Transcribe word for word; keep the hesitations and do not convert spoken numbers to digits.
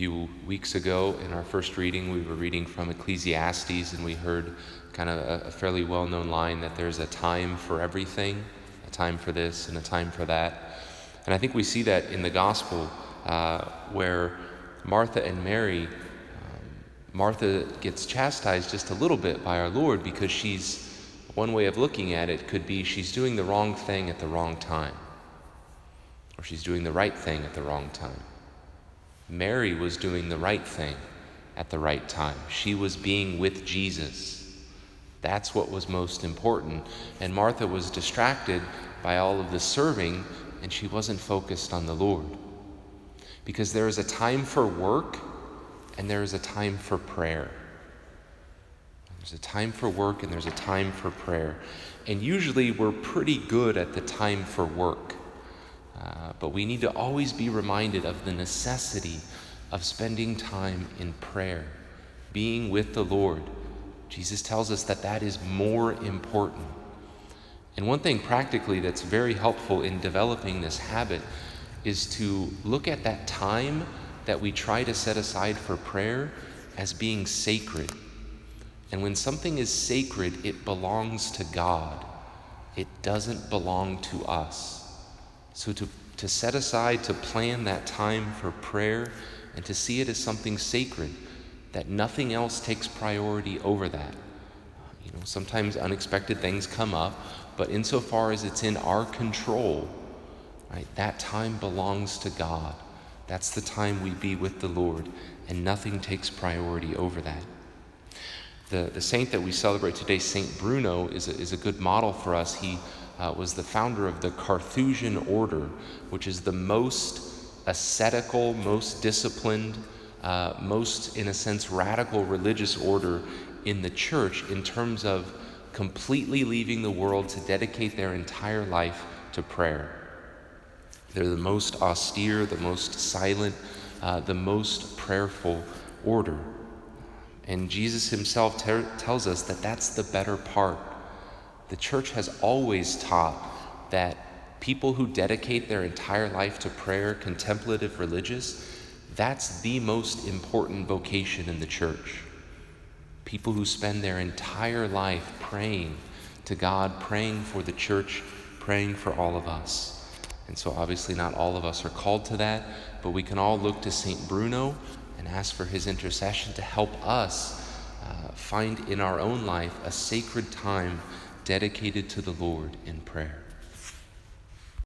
few weeks ago. In our first reading, we were reading from Ecclesiastes, and we heard kind of a, a fairly well-known line that there's a time for everything, a time for this and a time for that. And I think we see that in the gospel uh, where Martha and Mary, um, Martha gets chastised just a little bit by our Lord because she's, one way of looking at it could be she's doing the wrong thing at the wrong time, or she's doing the right thing at the wrong time. Mary was doing the right thing at the right time. She was being with Jesus. That's what was most important. And Martha was distracted by all of the serving, and she wasn't focused on the Lord. Because there is a time for work, and there is a time for prayer. There's a time for work, and there's a time for prayer. And usually we're pretty good at the time for work. Uh, but we need to always be reminded of the necessity of spending time in prayer, being with the Lord. Jesus tells us that that is more important. And one thing practically that's very helpful in developing this habit is to look at that time that we try to set aside for prayer as being sacred. And when something is sacred, it belongs to God. It doesn't belong to us. So to, to set aside, to plan that time for prayer and to see it as something sacred, that nothing else takes priority over that. You know, sometimes unexpected things come up, but insofar as it's in our control, right, that time belongs to God. That's the time we be with the Lord, and nothing takes priority over that. The, the saint that we celebrate today, Saint Bruno, is a, is a good model for us. He uh, was the founder of the Carthusian order, which is the most ascetical, most disciplined, Uh, most, in a sense, radical religious order in the church in terms of completely leaving the world to dedicate their entire life to prayer. They're the most austere, the most silent, uh, the most prayerful order. And Jesus himself ter- tells us that that's the better part. The church has always taught that people who dedicate their entire life to prayer, contemplative, religious, that's the most important vocation in the church. People who spend their entire life praying to God, praying for the church, praying for all of us. And so obviously not all of us are called to that, but we can all look to Saint Bruno and ask for his intercession to help us uh, find in our own life a sacred time dedicated to the Lord in prayer.